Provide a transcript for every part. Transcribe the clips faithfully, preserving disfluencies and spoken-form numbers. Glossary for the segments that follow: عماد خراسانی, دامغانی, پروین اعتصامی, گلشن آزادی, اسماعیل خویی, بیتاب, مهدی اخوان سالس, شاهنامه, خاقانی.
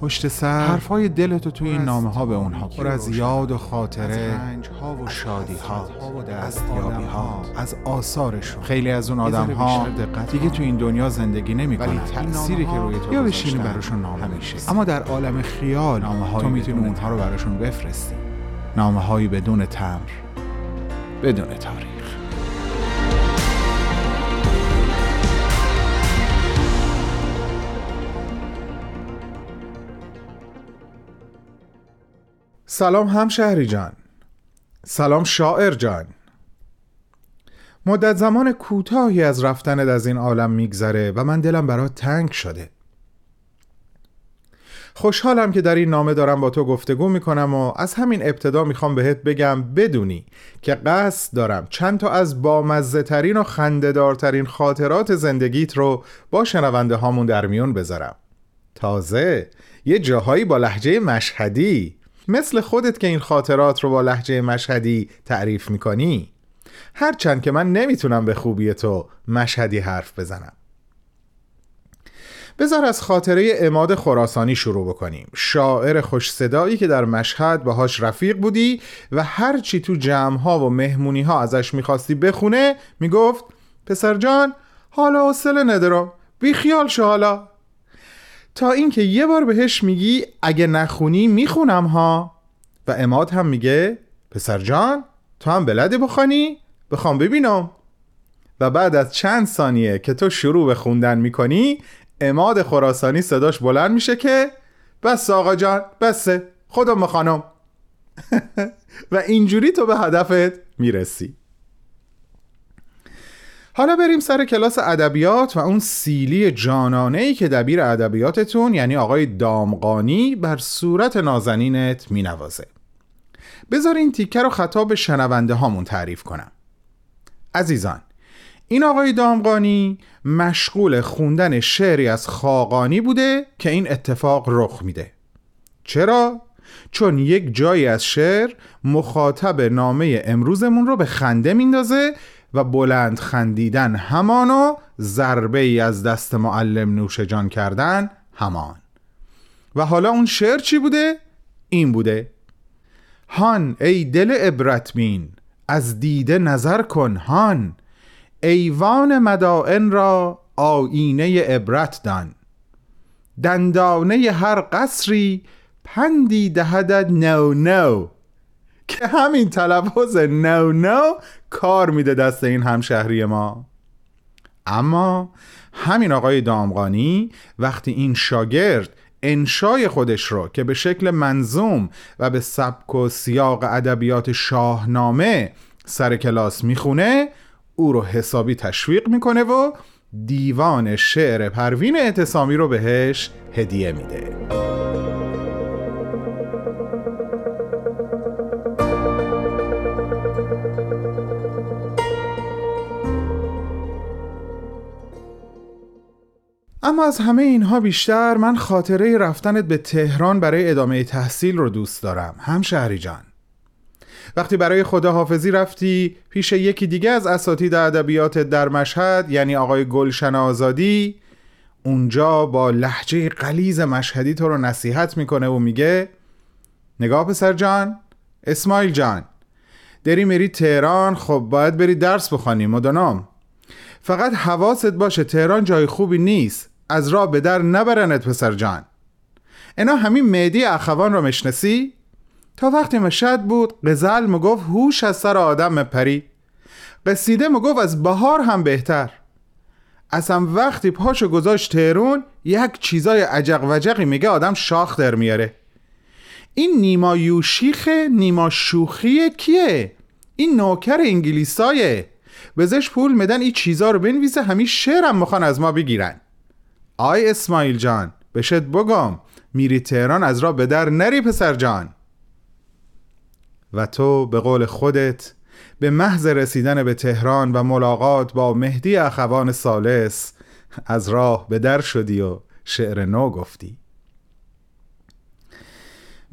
پشت سر حرفای دلتو توی این نامه ها به اونها پر از یاد و خاطره، از رنج ها و شادی ها، از یابی ها، از آثارشون. خیلی از اون آدم ها دیگه تو این دنیا زندگی نمی کنن، ولی تأثیری که روی تو یا بشینی براشون نامه میشه. اما در عالم خیال تو میتونی اونها رو براشون بفرستی، نامه هایی بدون تمر، بدون تاریخ. سلام همشهری جان، سلام شاعر جان. مدت زمان کوتاهی از رفتنت از این عالم میگذره و من دلم برات تنگ شده. خوشحالم که در این نامه دارم با تو گفتگو میکنم و از همین ابتدا میخوام بهت بگم بدونی که قصد دارم چند تا از بامزه ترین و خنده‌دارترین خاطرات زندگیت رو با شنونده هامون در میون بذارم. تازه یه جاهایی با لهجه مشهدی، مثل خودت که این خاطرات رو با لهجه مشهدی تعریف میکنی، هرچند که من نمیتونم به خوبی تو مشهدی حرف بزنم. بذار از خاطره عماد خراسانی شروع بکنیم، شاعر خوش صدایی که در مشهد باهاش رفیق بودی و هرچی تو جمع‌ها و مهمونی‌ها ازش میخواستی بخونه میگفت پسر جان حالا حوصله ندارم، بی خیال شو حالا. تا اینکه یه بار بهش میگی اگه نخونی میخونم ها، و عماد هم میگه پسر جان تو هم بلدی بخونی؟ بخوام ببینم. و بعد از چند ثانیه که تو شروع به خوندن میکنی، عماد خراسانی صداش بلند میشه که بس آقا جان بسه، خودم بخونم. و اینجوری تو به هدفت میرسی. حالا بریم سر کلاس ادبیات و اون سیلی جانانه‌ای که دبیر ادبیاتتون یعنی آقای دامغانی بر صورت نازنینت مینوازه. بذار این تیکه رو خطاب شنونده هامون تعریف کنم. عزیزان، این آقای دامغانی مشغول خوندن شعری از خاقانی بوده که این اتفاق رخ میده. چرا؟ چون یک جایی از شعر مخاطب نامه امروزمون رو به خنده میندازه و بلند خندیدن همانو ضربه ای از دست معلم نوش جان کردن همان. و حالا اون شعر چی بوده؟ این بوده: هان ای دل عبرت بین از دیده نظر کن، هان ایوان مدائن را آینه عبرت دان، دندانه هر قصری پندی دهدد نو نو. که همین تلفظ نو نو کار میده دست این همشهری ما. اما همین آقای دامغانی وقتی این شاگرد انشای خودش رو که به شکل منظوم و به سبک و سیاق ادبیات شاهنامه سر کلاس میخونه، او رو حسابی تشویق میکنه و دیوان شعر پروین اعتصامی رو بهش هدیه میده. اما از همه اینها بیشتر من خاطره رفتنت به تهران برای ادامه تحصیل رو دوست دارم همشهری جان. وقتی برای خداحافظی رفتی پیش یکی دیگه از اساتید ادبیات در مشهد یعنی آقای گلشن آزادی، اونجا با لهجه غلیظ مشهدی تو رو نصیحت میکنه و میگه نگاه پسر جان، اسماعیل جان، داری میری تهران، خب باید بری درس بخونی مدام. فقط حواست باشه تهران جای خوبی نیست، از راه به در نبرنت پسر جان. اینا همین مهدی اخوان رو مشنسی؟ تا وقتی مشهد بود غزل مگفت هوش از سر آدم مپری، قصیده مگفت از بهار هم بهتر. اصلا وقتی پاشو گذاشت تهرون یک چیزای عجق وجقی میگه آدم شاخ در میاره. این نیما یوشیخه، نیما شوخیه، کیه؟ این نوکر انگلیسایه، بزش پول میدن این چیزا رو بنویسه، همین شعرم میخوان از ما بگیرن. آی اسماعیل جان بشت بگم میری تهران از را به در نری پسر جان. و تو به قول خودت به محض رسیدن به تهران و ملاقات با مهدی اخوان سالس از راه به در شدی و شعر نو گفتی.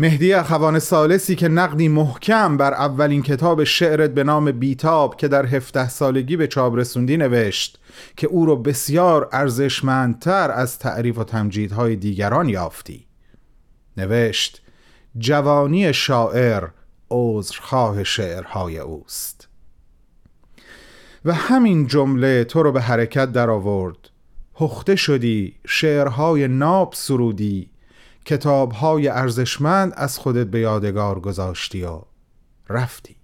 مهدی اخوان سالسی که نقدی محکم بر اولین کتاب شعرت به نام بیتاب که در هفده سالگی به چاپ رسوندی نوشت که او را بسیار ارزشمندتر از تعریف و تمجیدهای دیگران یافتی. نوشت جوانی شاعر عذرخواه شعرهای اوست. و همین جمله تو رو به حرکت در آورد. پخته شدی، شعرهای ناب سرودی، کتابهای ارزشمند از خودت به یادگار گذاشتی و رفتی.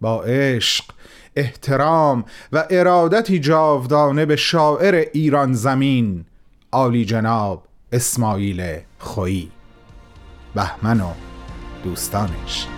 با عشق، احترام و ارادتی جاودانه به شاعر ایران زمین، عالی جناب اسماعیل خویی، بهمن و دوستانش.